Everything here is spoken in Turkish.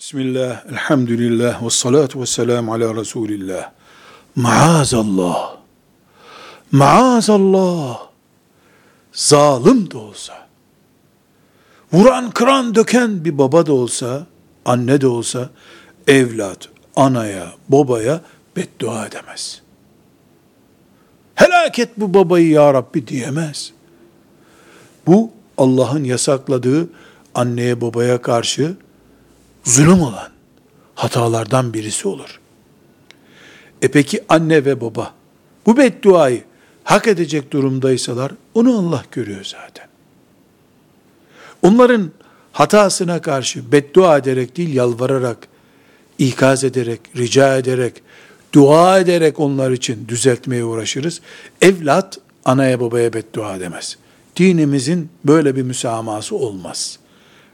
Bismillah, elhamdülillah, ve salatu ve selamu ala Resulillah. Maazallah, maazallah, zalim de olsa, vuran, kıran, döken bir baba da olsa, anne de olsa, evlat, anaya, babaya beddua edemez. Helak et bu babayı ya Rabbi diyemez. Bu, Allah'ın yasakladığı anneye babaya karşı zulüm olan hatalardan birisi olur. Peki anne ve baba bu bedduayı hak edecek durumdaysalar onu Allah görüyor zaten. Onların hatasına karşı beddua ederek değil, yalvararak, ikaz ederek, rica ederek, dua ederek onlar için düzeltmeye uğraşırız. Evlat anaya babaya beddua edemez. Dinimizin böyle bir müsamahası olmaz.